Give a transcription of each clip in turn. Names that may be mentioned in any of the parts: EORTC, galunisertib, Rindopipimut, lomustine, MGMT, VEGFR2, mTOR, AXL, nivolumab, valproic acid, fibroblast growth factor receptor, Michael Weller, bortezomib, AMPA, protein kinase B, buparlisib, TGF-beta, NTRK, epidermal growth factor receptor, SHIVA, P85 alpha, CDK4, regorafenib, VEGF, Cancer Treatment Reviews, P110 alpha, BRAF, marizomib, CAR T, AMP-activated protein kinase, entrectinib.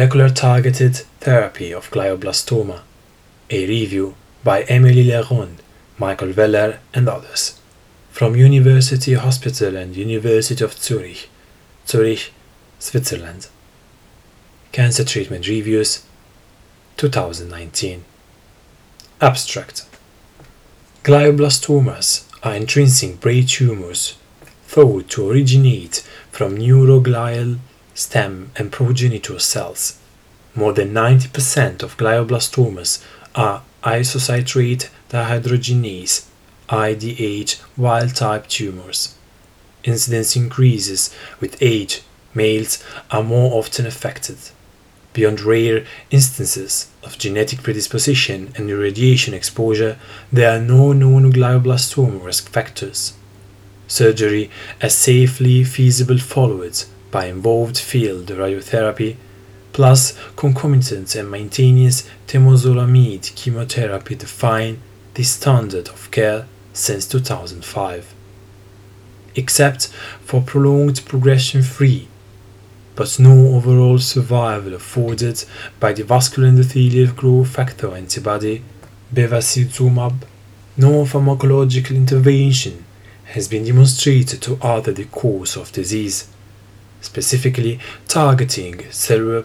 molecular-targeted therapy of glioblastoma, a review by Emily Lerond, Michael Weller and others, from University Hospital and University of Zurich, Zurich, Switzerland. Cancer Treatment Reviews, 2019. Abstract. Glioblastomas are intrinsic brain tumors thought to originate from neuroglial stem and progenitor cells. More than 90% of glioblastomas are isocitrate dehydrogenase (IDH) wild-type tumors. Incidence increases with age. Males are more often affected. Beyond rare instances of genetic predisposition and irradiation exposure, there are no known glioblastoma risk factors. Surgery as safely feasible followed by involved field radiotherapy, plus concomitant and maintenance temozolomide chemotherapy define the standard of care since 2005. Except for prolonged progression-free, but no overall survival afforded by the vascular endothelial growth factor antibody bevacizumab, no pharmacological intervention has been demonstrated to alter the course of disease, specifically targeting cellular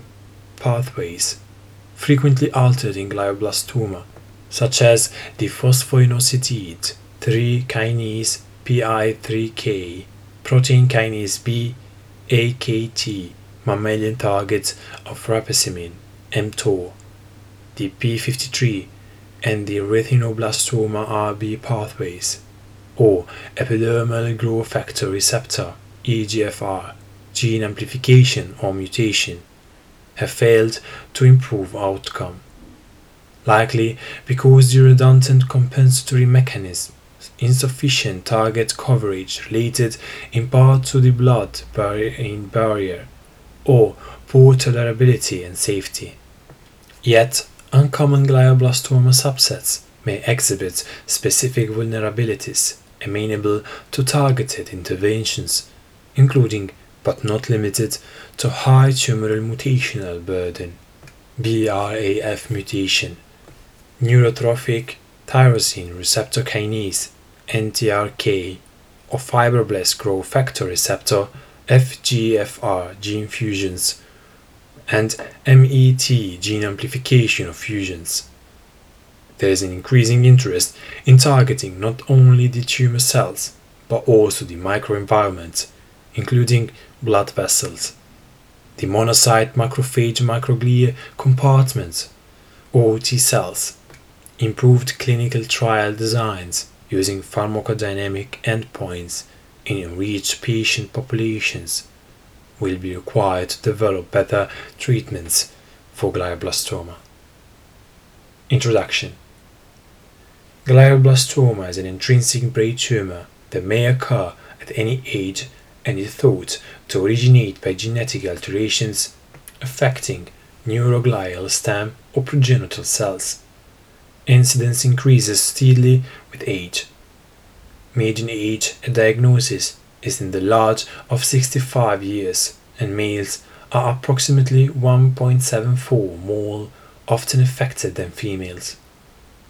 pathways frequently altered in glioblastoma, such as the phosphoinositide 3 kinase, PI3K, protein kinase B, AKT, mammalian targets of rapamycin, mTOR, the p53, and the retinoblastoma RB pathways, or epidermal growth factor receptor (EGFR) gene amplification or mutation, have failed to improve outcome, likely because the redundant compensatory mechanism insufficient target coverage related in part to the blood-brain barrier, or poor tolerability and safety. Yet, uncommon glioblastoma subsets may exhibit specific vulnerabilities amenable to targeted interventions, including, but not limited to, high tumoral mutational burden, BRAF mutation, neurotrophic tyrosine receptor kinase, NTRK, or fibroblast growth factor receptor (FGFR) gene fusions, and MET gene amplification of fusions. There is an increasing interest in targeting not only the tumor cells, but also the microenvironment, including blood vessels, the monocyte macrophage microglia compartment, or T cells. Improved clinical trial designs using pharmacodynamic endpoints in enriched patient populations will be required to develop better treatments for glioblastoma. Introduction. Glioblastoma is an intrinsic brain tumor that may occur at any age and is thought to originate by genetic alterations affecting neuroglial stem or progenitor cells. Incidence increases steadily with age. Median age at diagnosis is in the large of 65 years, and males are approximately 1.74 more often affected than females.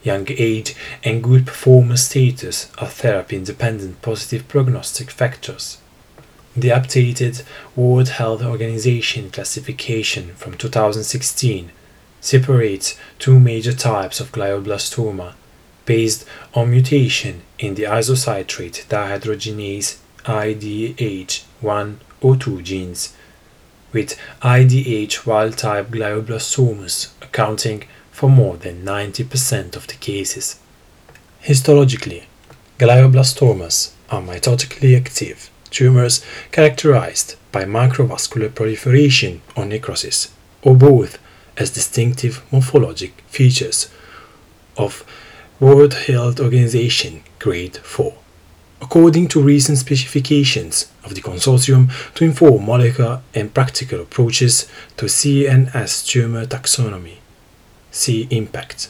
Young age and good performance status are therapy-independent positive prognostic factors. The updated World Health Organization classification from 2016 separates two major types of glioblastoma based on mutation in the isocitrate dehydrogenase IDH1 or 2 genes, with IDH wild-type glioblastomas accounting for more than 90% of the cases. Histologically, glioblastomas are mitotically active tumors characterized by microvascular proliferation or necrosis, or both, as distinctive morphologic features of World Health Organization Grade 4, according to recent specifications of the consortium to inform molecular and practical approaches to CNS tumor taxonomy, cIMPACT,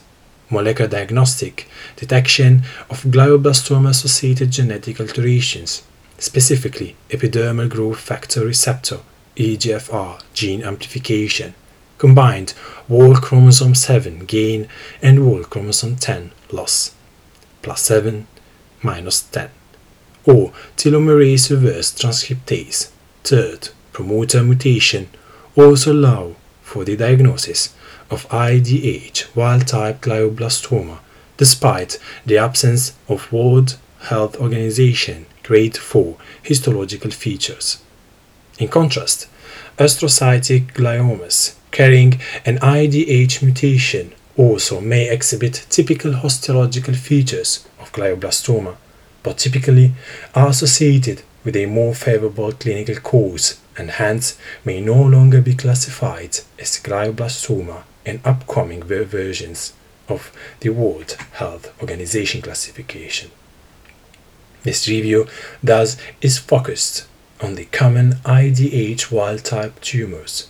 molecular diagnostic detection of glioblastoma-associated genetic alterations, specifically epidermal growth factor receptor (EGFR) gene amplification, combined wall chromosome 7 gain and wall chromosome 10 loss, plus 7, minus 10, or telomerase reverse transcriptase, TERT promoter mutation, also allow for the diagnosis of IDH wild-type glioblastoma, despite the absence of World Health Organization grade 4 histological features. In contrast, astrocytic gliomas carrying an IDH mutation also may exhibit typical histological features of glioblastoma, but typically are associated with a more favorable clinical course and hence may no longer be classified as glioblastoma in upcoming versions of the World Health Organization classification. This review thus is focused on the common IDH wild-type tumors.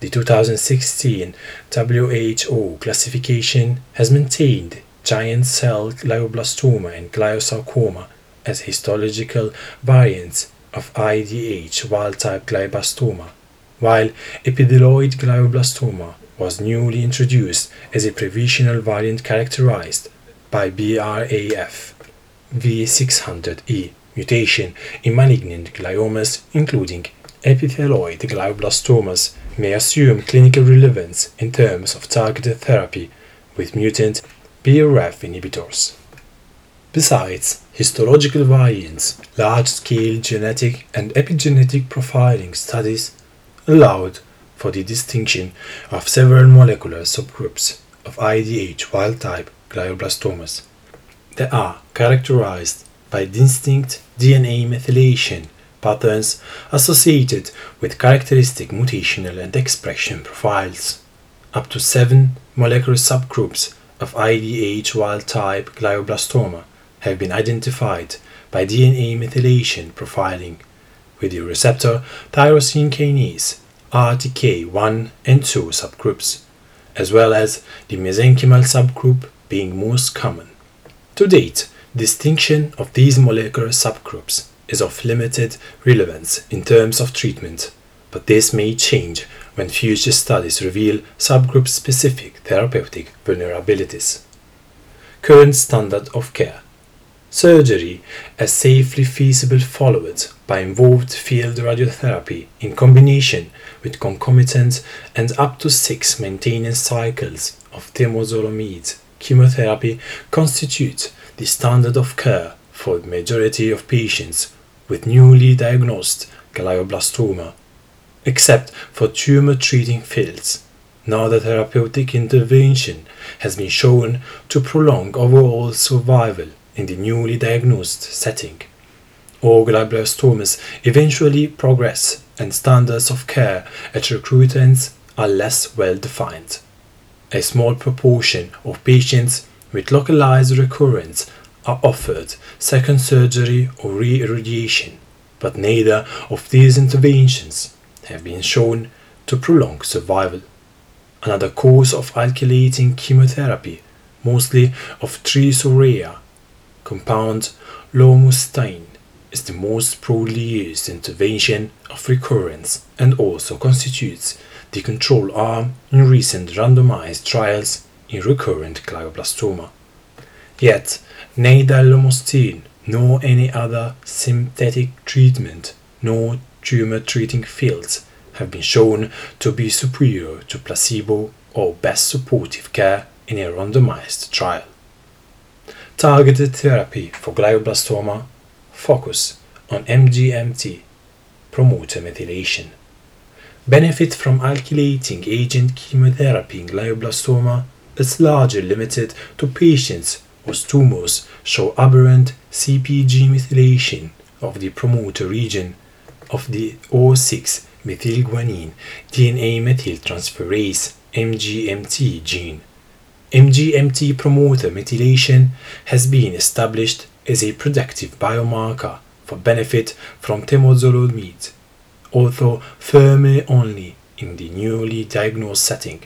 The 2016 WHO classification has maintained giant cell glioblastoma and gliosarcoma as histological variants of IDH wild-type glioblastoma, while epithelioid glioblastoma was newly introduced as a provisional variant characterized by BRAF V600E mutation in malignant gliomas, including epithelioid glioblastomas, may assume clinical relevance in terms of targeted therapy with mutant BRAF inhibitors. Besides histological variants, large-scale genetic and epigenetic profiling studies allowed for the distinction of several molecular subgroups of IDH wild-type glioblastomas that are characterized by distinct DNA methylation patterns associated with characteristic mutational and expression profiles. Up to 7 molecular subgroups of IDH wild-type glioblastoma have been identified by DNA methylation profiling, with the receptor tyrosine kinase RTK1 and 2 subgroups, as well as the mesenchymal subgroup being most common. To date, distinction of these molecular subgroups is of limited relevance in terms of treatment, but this may change when future studies reveal subgroup-specific therapeutic vulnerabilities. Current standard of care. Surgery as safely feasible followed by involved field radiotherapy in combination with concomitant and up to 6 maintenance cycles of temozolomide chemotherapy constitute the standard of care for the majority of patients with newly diagnosed glioblastoma, except for tumor treating fields. No other therapeutic intervention has been shown to prolong overall survival in the newly diagnosed setting. All glioblastomas eventually progress and standards of care at recruitment are less well defined. A small proportion of patients with localized recurrence are offered second surgery or re-irradiation, but neither of these interventions have been shown to prolong survival. Another cause of alkylating chemotherapy, mostly of trisuria compound lomustine, is the most broadly used intervention of recurrence and also constitutes the control arm in recent randomized trials in recurrent glioblastoma. Yet, neither lomustine nor any other synthetic treatment nor tumor treating fields have been shown to be superior to placebo or best supportive care in a randomized trial. Targeted therapy for glioblastoma focus on MGMT promoter methylation. Benefit from alkylating agent chemotherapy in glioblastoma is largely limited to patients whose tumors show aberrant CpG methylation of the promoter region of the O6 methylguanine DNA methyltransferase MGMT gene. MGMT promoter methylation has been established as a predictive biomarker for benefit from temozolomide, although firmly only in the newly diagnosed setting.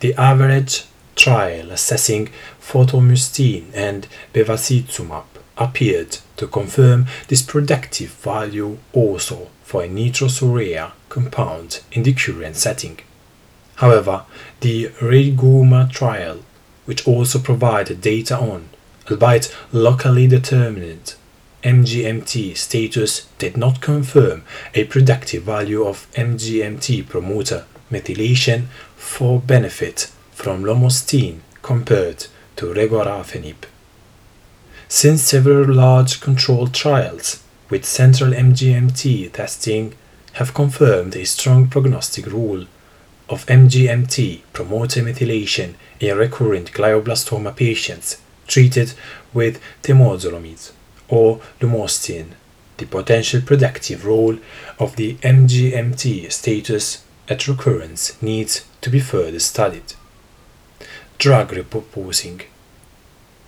The average trial assessing photomustine and bevacizumab appeared to confirm this predictive value also for a nitrosurea compound in the current setting. However, the Reguma trial, which also provided data on, albeit locally determined, MGMT status, did not confirm a predictive value of MGMT promoter methylation for benefit from lomustine compared to regorafenib. Since several large controlled trials with central MGMT testing have confirmed a strong prognostic rule of MGMT promoter methylation in recurrent glioblastoma patients treated with temozolomide or lomustine, the potential predictive role of the MGMT status at recurrence needs to be further studied. Drug repurposing.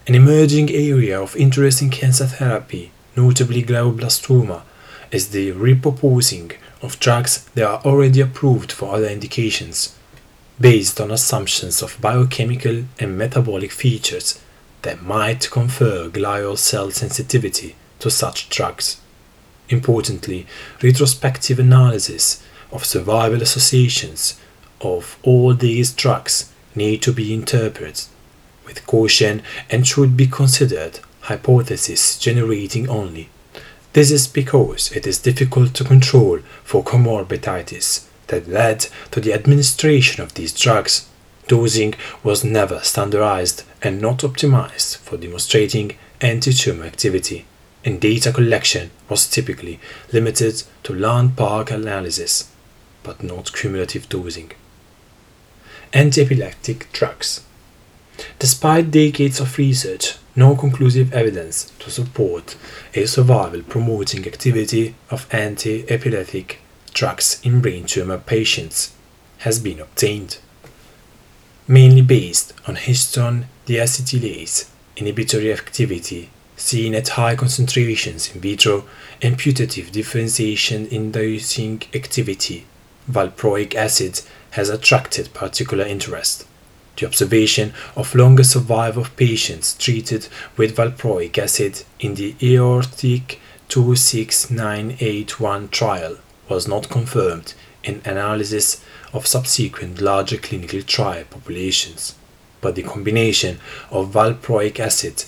An emerging area of interest in cancer therapy, notably glioblastoma, is the repurposing of drugs that are already approved for other indications, based on assumptions of biochemical and metabolic features that might confer glial cell sensitivity to such drugs. Importantly, retrospective analysis of survival associations of all these drugs need to be interpreted with caution and should be considered hypothesis generating only. This is because it is difficult to control for comorbidities that led to the administration of these drugs. Dosing was never standardized and not optimized for demonstrating anti-tumor activity, and data collection was typically limited to landmark analysis, but not cumulative dosing. Antiepileptic drugs. Despite decades of research, no conclusive evidence to support a survival-promoting activity of anti-epileptic drugs in brain tumor patients has been obtained, mainly based on histone deacetylase inhibitory activity seen at high concentrations in vitro and putative differentiation-inducing activity. Valproic acid has attracted particular interest. The observation of longer survival of patients treated with valproic acid in the EORTIC 26981 trial was not confirmed in analysis of subsequent larger clinical trial populations, but the combination of valproic acid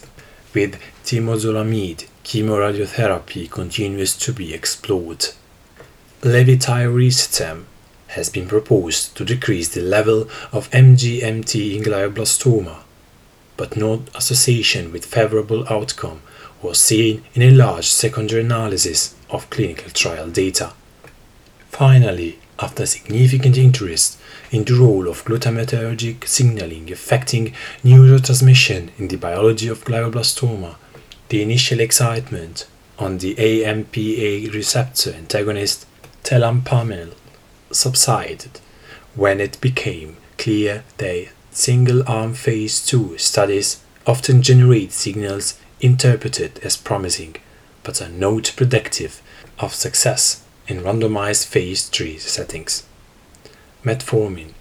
with temozolomide chemoradiotherapy continues to be explored. Levetiracetam has been proposed to decrease the level of MGMT in glioblastoma, but no association with favorable outcome was seen in a large secondary analysis of clinical trial data. Finally, after significant interest in the role of glutamatergic signaling affecting neurotransmission in the biology of glioblastoma, the initial excitement on the AMPA receptor antagonist telompamel subsided when it became clear that single-arm phase 2 studies often generate signals interpreted as promising, but are not predictive of success in randomized phase 3 settings. Metformin,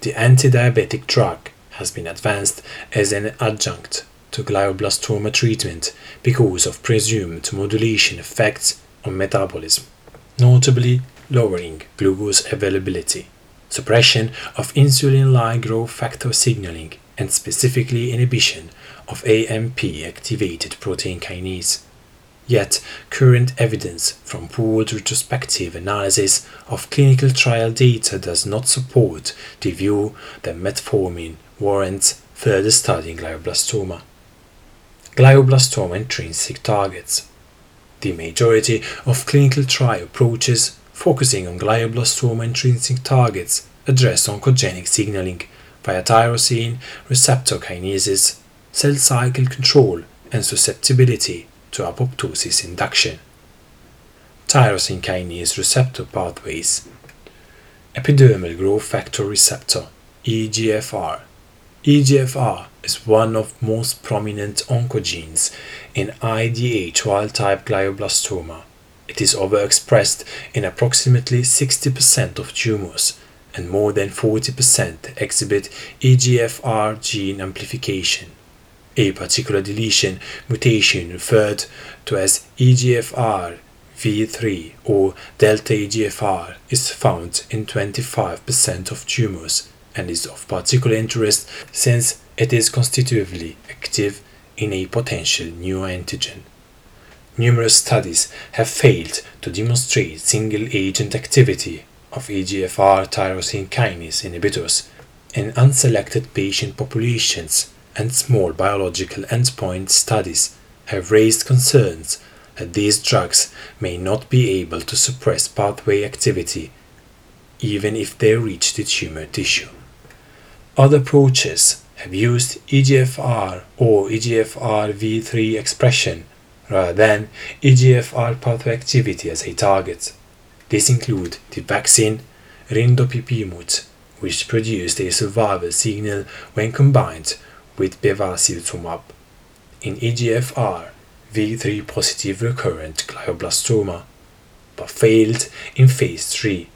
the anti-diabetic drug, has been advanced as an adjunct to glioblastoma treatment because of presumed modulation effects on metabolism, notably lowering glucose availability, suppression of insulin-like growth factor signaling, and specifically inhibition of AMP-activated protein kinase. Yet, current evidence from pooled retrospective analysis of clinical trial data does not support the view that metformin warrants further studying glioblastoma. Glioblastoma intrinsic targets. The majority of clinical trial approaches focusing on glioblastoma intrinsic targets address oncogenic signaling via tyrosine receptor kinases, cell cycle control, and susceptibility to apoptosis induction. Tyrosine kinase receptor pathways. Epidermal growth factor receptor (EGFR). EGFR is one of most prominent oncogenes in IDH wild-type glioblastoma. It is overexpressed in approximately 60% of tumors, and more than 40% exhibit EGFR gene amplification. A particular deletion mutation referred to as EGFR V3 or delta EGFR is found in 25% of tumors and is of particular interest since it is constitutively active in a potential neoantigen. Numerous studies have failed to demonstrate single-agent activity of EGFR tyrosine kinase inhibitors in unselected patient populations, and small biological endpoint studies have raised concerns that these drugs may not be able to suppress pathway activity even if they reach the tumor tissue. Other approaches have used EGFR or EGFR V3 expression rather than EGFR pathway activity as a target. These include the vaccine rindopipimut, which produced a survival signal when combined with bevacizumab in EGFR V3 positive recurrent glioblastoma, but failed in phase 3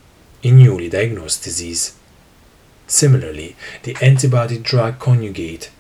in newly diagnosed disease. Similarly, the antibody drug conjugate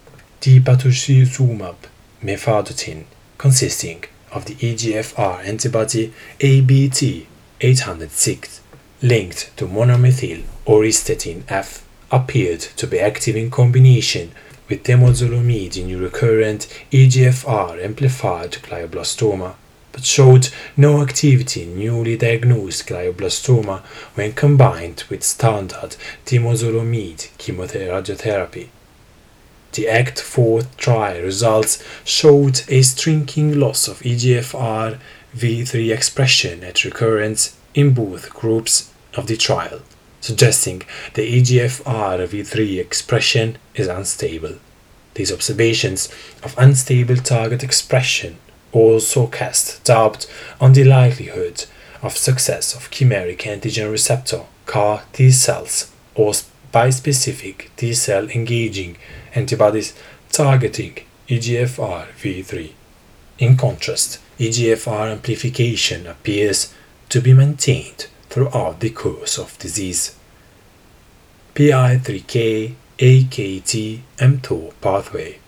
depatocizumab mafodotin, consisting of the EGFR antibody ABT806 linked to monomethyl auristatin F, appeared to be active in combination with temozolomide in recurrent EGFR amplified glioblastoma, but showed no activity in newly diagnosed glioblastoma when combined with standard temozolomide chemoradiotherapy. The Act 4 trial results showed a striking loss of EGFR V3 expression at recurrence in both groups of the trial, suggesting the EGFR V3 expression is unstable. These observations of unstable target expression also cast doubt on the likelihood of success of chimeric antigen receptor CAR T cells or bispecific T cell engaging antibodies targeting EGFR V3. In contrast, EGFR amplification appears to be maintained throughout the course of disease. PI3K, AKT, mTOR pathway.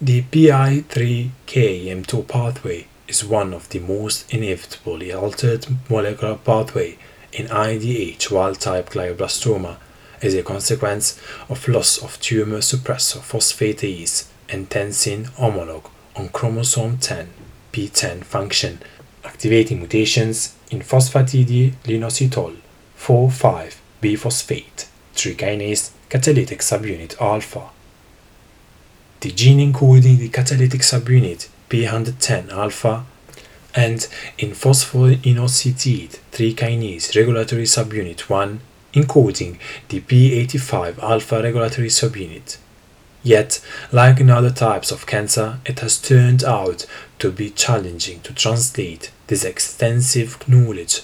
The PI3K mTOR pathway is one of the most inevitably altered molecular pathway in IDH wild-type glioblastoma as a consequence of loss of tumor suppressor phosphatase and tensine homologue on chromosome 10 p10 function, activating mutations in phosphatidylinositol 4,5-B-phosphate 3 kinase catalytic subunit alpha. The gene encoding the catalytic subunit P110 alpha and in phosphoinositide 3 kinase regulatory subunit 1 encoding the P85 alpha regulatory subunit. Yet, like in other types of cancer, it has turned out to be challenging to translate this extensive knowledge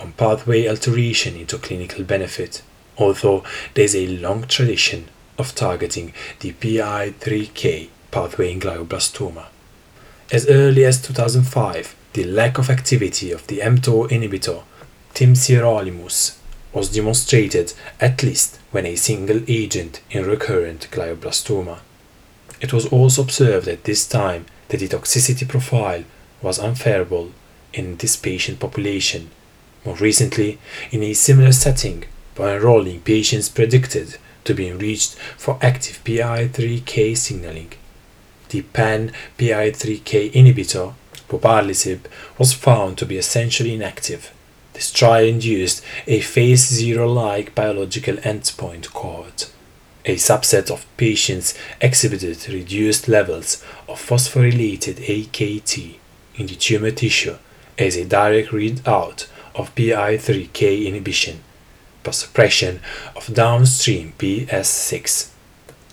on pathway alteration into clinical benefit, although there is a long tradition of targeting the PI3K pathway in glioblastoma. As early as 2005, the lack of activity of the mTOR inhibitor temsirolimus was demonstrated at least when a single agent in recurrent glioblastoma. It was also observed at this time that the toxicity profile was unfavorable in this patient population. More recently, in a similar setting, by enrolling patients predicted to be enriched for active PI3K signaling, the pan-PI3K inhibitor poparlisib was found to be essentially inactive. This trial induced a phase 0-like biological endpoint cohort. A subset of patients exhibited reduced levels of phosphorylated AKT in the tumor tissue as a direct readout of PI3K inhibition, but suppression of downstream PS6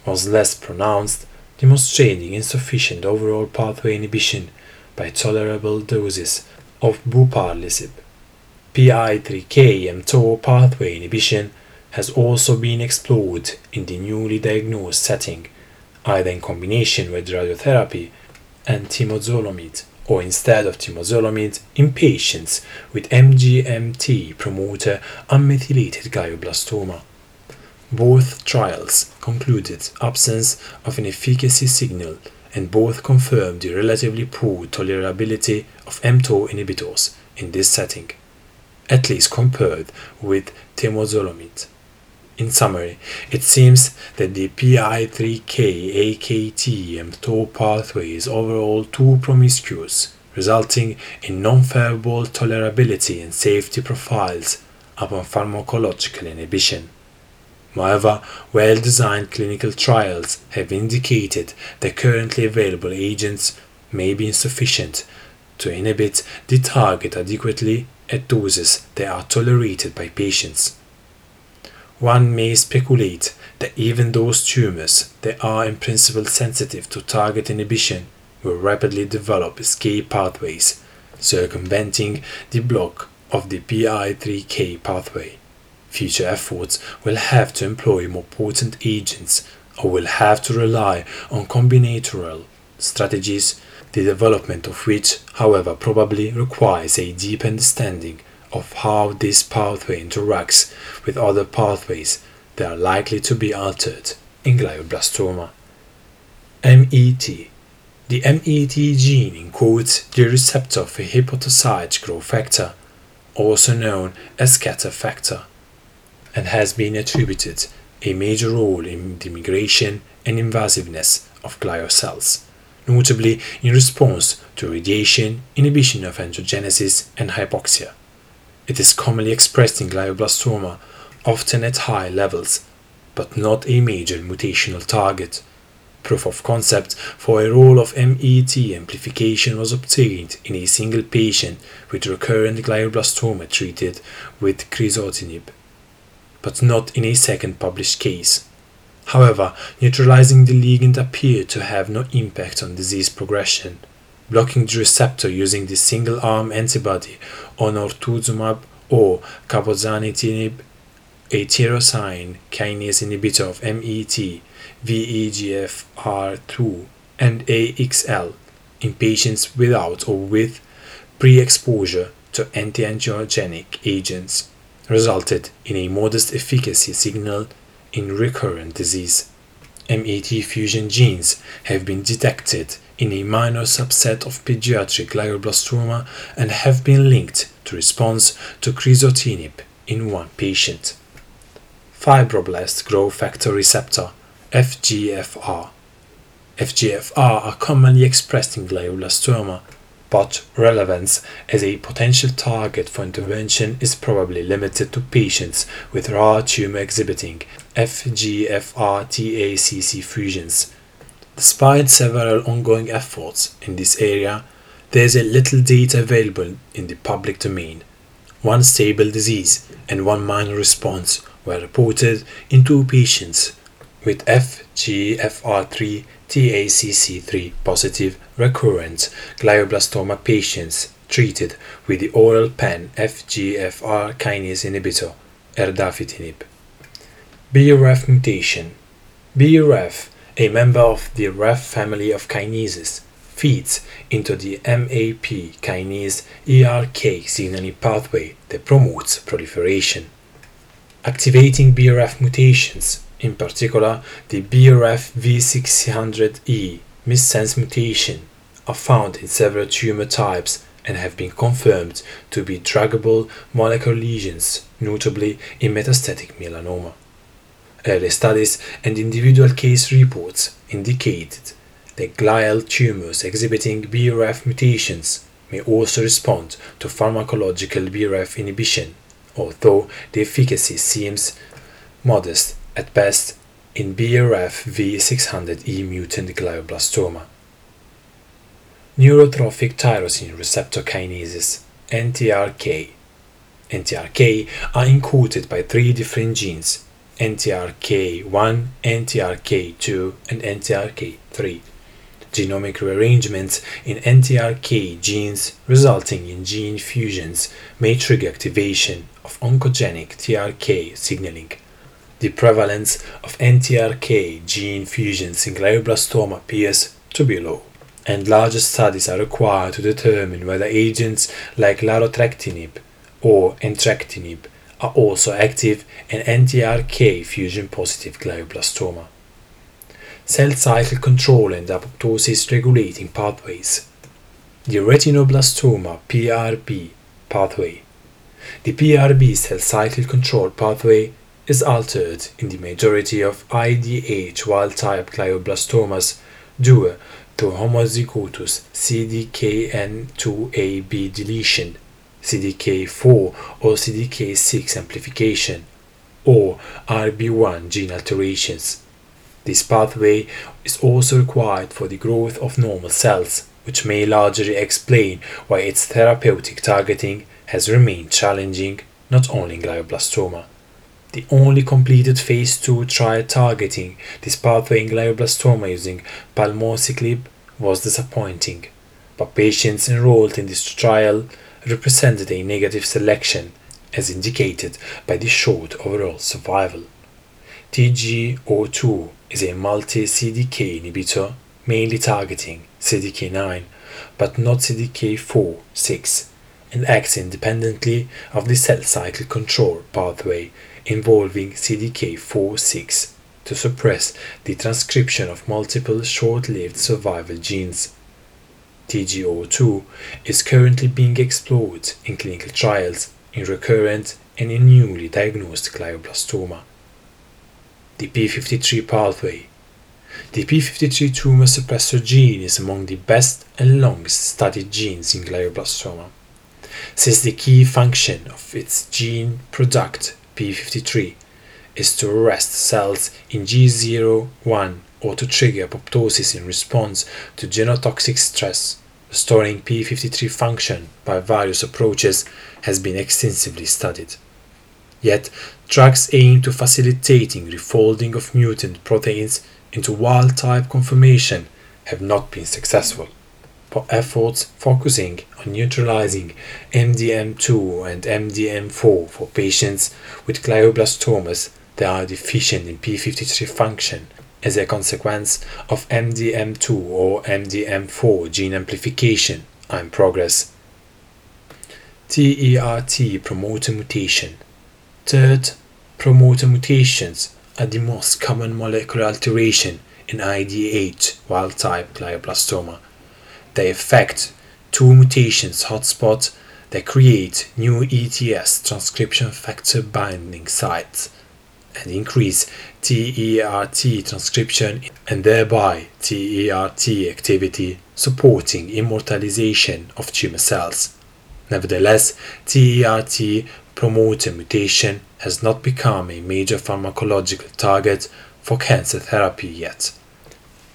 was less pronounced, demonstrating insufficient overall pathway inhibition by tolerable doses of buparlisib. PI3K mTOR pathway inhibition has also been explored in the newly diagnosed setting, either in combination with radiotherapy and temozolomide or instead of temozolomide in patients with MGMT promoter unmethylated glioblastoma. Both trials concluded absence of an efficacy signal and both confirm the relatively poor tolerability of mTOR inhibitors in this setting, at least compared with temozolomide. In summary, it seems that the PI3K, AKT, mTOR pathway is overall too promiscuous, resulting in non-favorable tolerability and safety profiles upon pharmacological inhibition. Moreover, well-designed clinical trials have indicated that currently available agents may be insufficient to inhibit the target adequately at doses that are tolerated by patients. One may speculate that even those tumors that are in principle sensitive to target inhibition will rapidly develop escape pathways, circumventing the block of the PI3K pathway. Future efforts will have to employ more potent agents or will have to rely on combinatorial strategies, the development of which, however, probably requires a deep understanding of how this pathway interacts with other pathways that are likely to be altered in glioblastoma. MET. The MET gene encodes the receptor for hepatocyte growth factor, also known as scatter factor, and has been attributed a major role in the migration and invasiveness of glial cells, notably in response to radiation, inhibition of angiogenesis, and hypoxia. It is commonly expressed in glioblastoma, often at high levels, but not a major mutational target. Proof of concept for a role of MET amplification was obtained in a single patient with recurrent glioblastoma treated with crizotinib, but not in a second published case. However, neutralizing the ligand appeared to have no impact on disease progression. Blocking the receptor using the single-arm antibody onortuzumab or cabozantinib, a tyrosine kinase inhibitor of MET, VEGFR2 and AXL in patients without or with pre-exposure to anti-angiogenic agents, resulted in a modest efficacy signal in recurrent disease. MET fusion genes have been detected in a minor subset of pediatric glioblastoma and have been linked to response to crizotinib in one patient. Fibroblast growth factor receptor, FGFR. FGFR are commonly expressed in glioblastoma, but relevance as a potential target for intervention is probably limited to patients with rare tumor exhibiting FGFR-TACC fusions. Despite several ongoing efforts in this area, there is a little data available in the public domain. One stable disease and one minor response were reported in two patients with FGFR3 TACC3 positive recurrent glioblastoma patients treated with the oral pan-FGFR kinase inhibitor erdafitinib. BRAF mutation. BRAF, a member of the RAF family of kinases, feeds into the MAP kinase ERK signaling pathway that promotes proliferation. Activating BRAF mutations, in particular, the BRAF V600E missense mutation, are found in several tumor types and have been confirmed to be druggable molecular lesions, notably in metastatic melanoma. Early studies and individual case reports indicated that glial tumors exhibiting BRAF mutations may also respond to pharmacological BRAF inhibition, although the efficacy seems modest at best in BRAF V600E mutant glioblastoma. Neurotrophic tyrosine receptor kinases, NTRK. NTRK are encoded by three different genes, NTRK1, NTRK2, and NTRK3. Genomic rearrangements in NTRK genes resulting in gene fusions may trigger activation of oncogenic TRK signaling. The prevalence of NTRK gene fusions in glioblastoma appears to be low, and larger studies are required to determine whether agents like larotrectinib or entrectinib are also active in NTRK fusion-positive glioblastoma. cell cycle control and apoptosis regulating pathways. The retinoblastoma PRB pathway. The PRB cell cycle control pathway is altered in the majority of IDH wild-type glioblastomas due to homozygous CDKN2AB deletion, CDK4 or CDK6 amplification, or RB1 gene alterations. This pathway is also required for the growth of normal cells, which may largely explain why its therapeutic targeting has remained challenging not only in glioblastoma. The only completed phase 2 trial targeting this pathway in glioblastoma using palbociclib was disappointing, but patients enrolled in this trial represented a negative selection, as indicated by the short overall survival. TG02 is a multi-CDK inhibitor mainly targeting CDK9 but not CDK4/6 and acts independently of the cell cycle control pathway involving CDK4/6 to suppress the transcription of multiple short-lived survival genes. TG02 is currently being explored in clinical trials in recurrent and in newly diagnosed glioblastoma. The p53 pathway. The p53 tumor suppressor gene is among the best and longest studied genes in glioblastoma, since the key function of its gene product p53 is to arrest cells in G01 or to trigger apoptosis in response to genotoxic stress. Restoring p53 function by various approaches has been extensively studied. Yet, drugs aim to facilitating refolding of mutant proteins into wild-type conformation have not been successful, for efforts focusing on neutralizing MDM2 and MDM4 for patients with glioblastomas that are deficient in p53 function as a consequence of MDM2 or MDM4 gene amplification are in progress. TERT promoter mutation. TERT promoter mutations are the most common molecular alteration in IDH wild-type glioblastoma. They affect two mutations hotspot that create new ETS transcription factor binding sites and increase TERT transcription and thereby TERT activity, supporting immortalization of tumor cells. Nevertheless, TERT promoter mutation has not become a major pharmacological target for cancer therapy yet.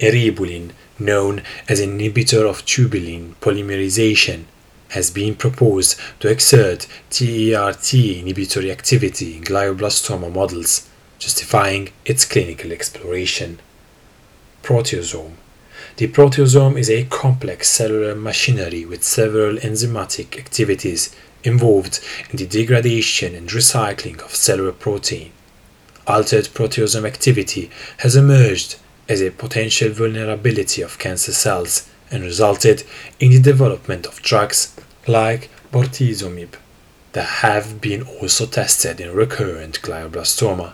Eribulin, known as an inhibitor of tubulin polymerization, has been proposed to exert TERT inhibitory activity in glioblastoma models, justifying its clinical exploration. Proteasome. The proteasome is a complex cellular machinery with several enzymatic activities involved in the degradation and recycling of cellular protein. Altered proteasome activity has emerged as a potential vulnerability of cancer cells and resulted in the development of drugs like bortezomib that have been also tested in recurrent glioblastoma.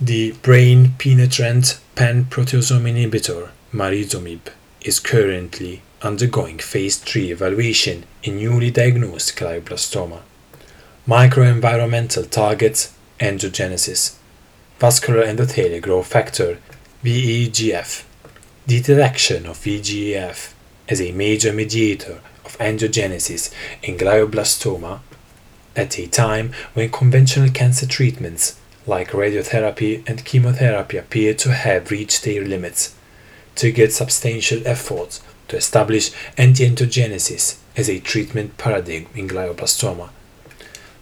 The brain-penetrant pan-proteasome inhibitor marizomib is currently undergoing phase 3 evaluation in newly diagnosed glioblastoma. Microenvironmental targets, angiogenesis, vascular endothelial growth factor, VEGF. The detection of VEGF as a major mediator of angiogenesis in glioblastoma at a time when conventional cancer treatments like radiotherapy and chemotherapy appear to have reached their limits, triggered substantial efforts to establish anti-angiogenesis as a treatment paradigm in glioblastoma.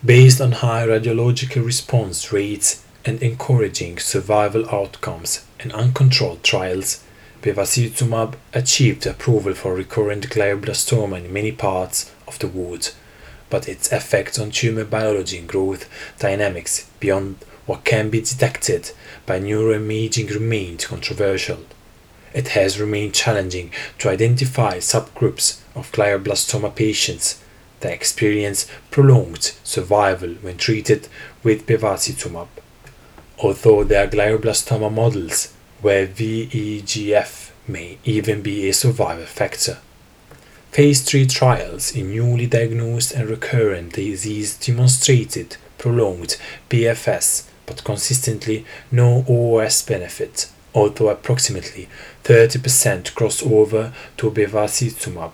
Based on high radiological response rates and encouraging survival outcomes in uncontrolled trials, bevacizumab achieved approval for recurrent glioblastoma in many parts of the world, but its effects on tumor biology and growth dynamics beyond what can be detected by neuroimaging remained controversial. It has remained challenging to identify subgroups of glioblastoma patients that experience prolonged survival when treated with bevacizumab. Although their glioblastoma models where VEGF may even be a survival factor. Phase 3 trials in newly diagnosed and recurrent disease demonstrated prolonged PFS, but consistently no OS benefit, although approximately 30% crossover to bevacizumab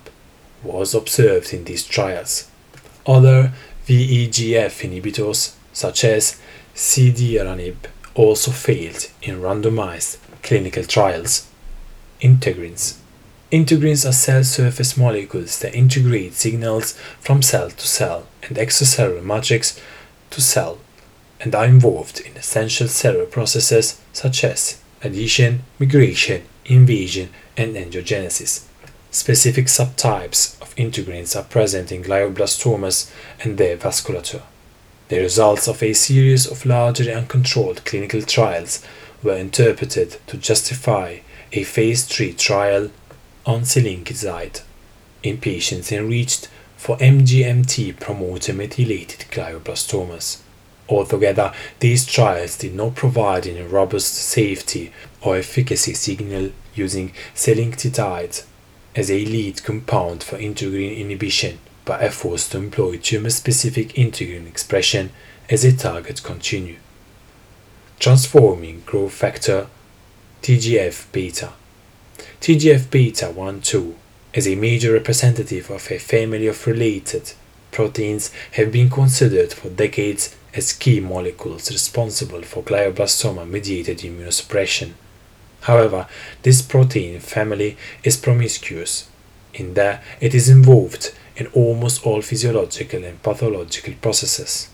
was observed in these trials. Other VEGF inhibitors, such as cediranib, also failed in randomized clinical trials. Integrins. Integrins are cell surface molecules that integrate signals from cell to cell and extracellular matrix to cell, and are involved in essential cellular processes such as adhesion, migration, invasion, and angiogenesis. Specific subtypes of integrins are present in glioblastomas and their vasculature. The results of a series of largely uncontrolled clinical trials were interpreted to justify a phase 3 trial on selinkizide in patients enriched for MGMT promoter methylated glioblastomas. Altogether, these trials did not provide any robust safety or efficacy signal using selinkizide as a lead compound for integrin inhibition, but efforts to employ tumor-specific integrin expression as a target continue. Transforming growth factor TGF-beta. TGF-beta 1,2 as a major representative of a family of related proteins have been considered for decades as key molecules responsible for glioblastoma-mediated immunosuppression. However, this protein family is promiscuous, in that it is involved in almost all physiological and pathological processes.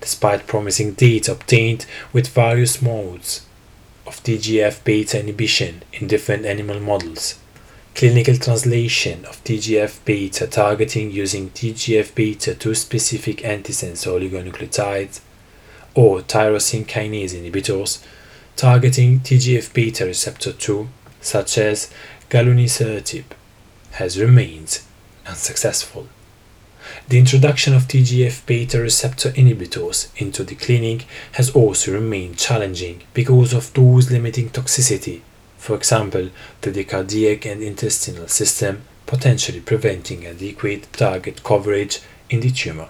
Despite promising data obtained with various modes of TGF-beta inhibition in different animal models, clinical translation of TGF-beta targeting using TGF-beta 2-specific antisense oligonucleotides or tyrosine kinase inhibitors targeting TGF-beta receptor 2, such as galunisertib, has remained unsuccessful. The introduction of TGF-beta receptor inhibitors into the clinic has also remained challenging because of dose-limiting toxicity, for example, to the cardiac and intestinal system, potentially preventing adequate target coverage in the tumor.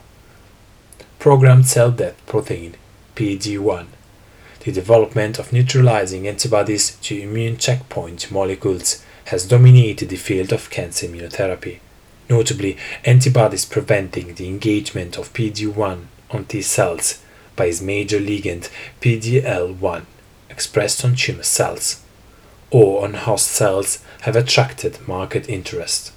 Programmed cell death protein PD-1. The development of neutralizing antibodies to immune checkpoint molecules has dominated the field of cancer immunotherapy, notably antibodies preventing the engagement of PD-1 on T cells by its major ligand PD-L1 expressed on tumor cells or on host cells have attracted market interest.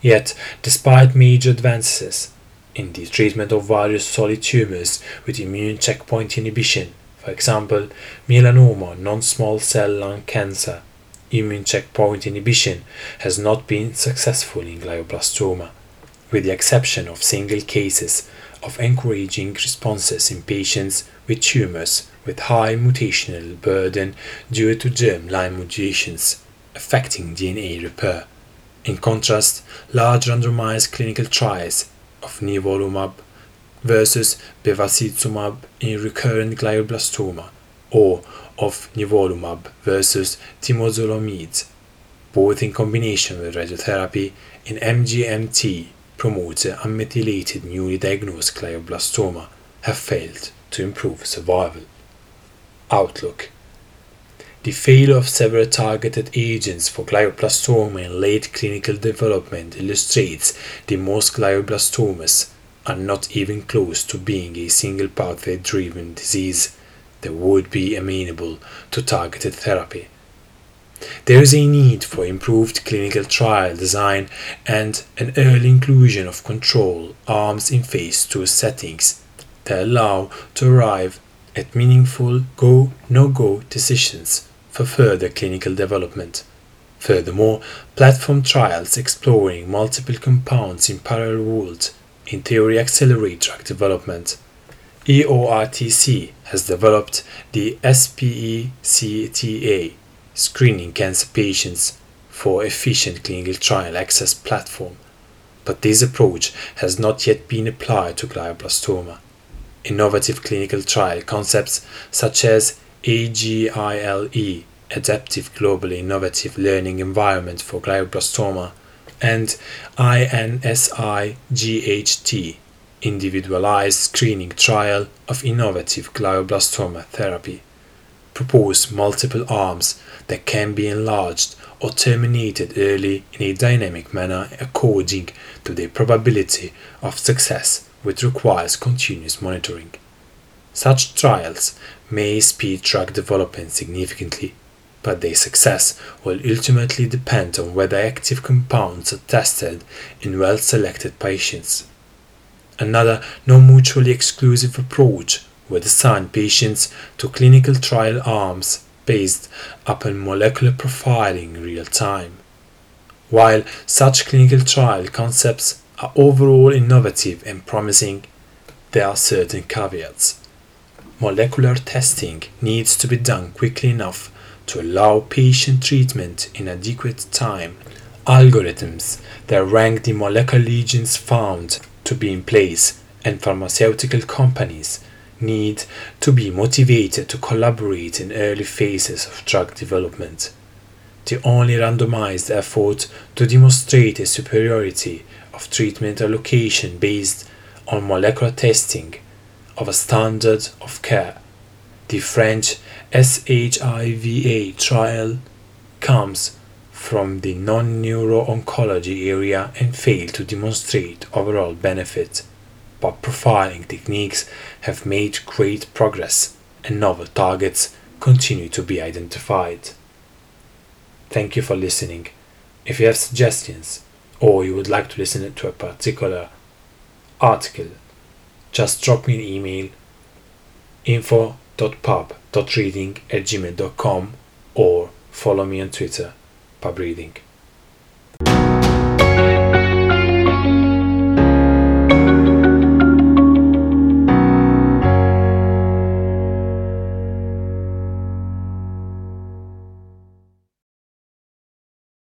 Yet, despite major advances in the treatment of various solid tumors with immune checkpoint inhibition, for example, melanoma, non-small cell lung cancer, immune checkpoint inhibition has not been successful in glioblastoma, with the exception of single cases of encouraging responses in patients with tumors with high mutational burden due to germline mutations affecting DNA repair. In contrast, large randomized clinical trials of nivolumab versus bevacizumab in recurrent glioblastoma or of nivolumab versus temozolomide, both in combination with radiotherapy in MGMT promoter unmethylated newly diagnosed glioblastoma, have failed to improve survival. Outlook. The failure of several targeted agents for glioblastoma in late clinical development illustrates that most glioblastomas are not even close to being a single pathway-driven disease that would be amenable to targeted therapy. There is a need for improved clinical trial design and an early inclusion of control arms in phase 2 settings that allow to arrive at meaningful go, no-go decisions for further clinical development. Furthermore, platform trials exploring multiple compounds in parallel would, in theory, accelerate drug development. EORTC has developed the SPECTA screening cancer patients for efficient clinical trial access platform, but this approach has not yet been applied to glioblastoma. Innovative clinical trial concepts such as AGILE adaptive, globally innovative learning environment for glioblastoma and INSIGHT, individualized screening trial of innovative glioblastoma therapy. Propose multiple arms that can be enlarged or terminated early in a dynamic manner according to the probability of success, which requires continuous monitoring. Such trials may speed drug development significantly, but their success will ultimately depend on whether active compounds are tested in well-selected patients. Another non-mutually exclusive approach would assign patients to clinical trial arms based upon molecular profiling in real time. While such clinical trial concepts are overall innovative and promising, there are certain caveats. Molecular testing needs to be done quickly enough to allow patient treatment in adequate time. Algorithms that rank the molecular regions found to be in place and pharmaceutical companies need to be motivated to collaborate in early phases of drug development. The only randomized effort to demonstrate a superiority of treatment allocation based on molecular testing of a standard of care, the French SHIVA trial, comes from the non-neuro-oncology area and failed to demonstrate overall benefit. But profiling techniques have made great progress and novel targets continue to be identified. Thank you for listening. If you have suggestions or you would like to listen to a particular article, just drop me an email info.pub.reading@gmail.com or follow me on Twitter, pubreading.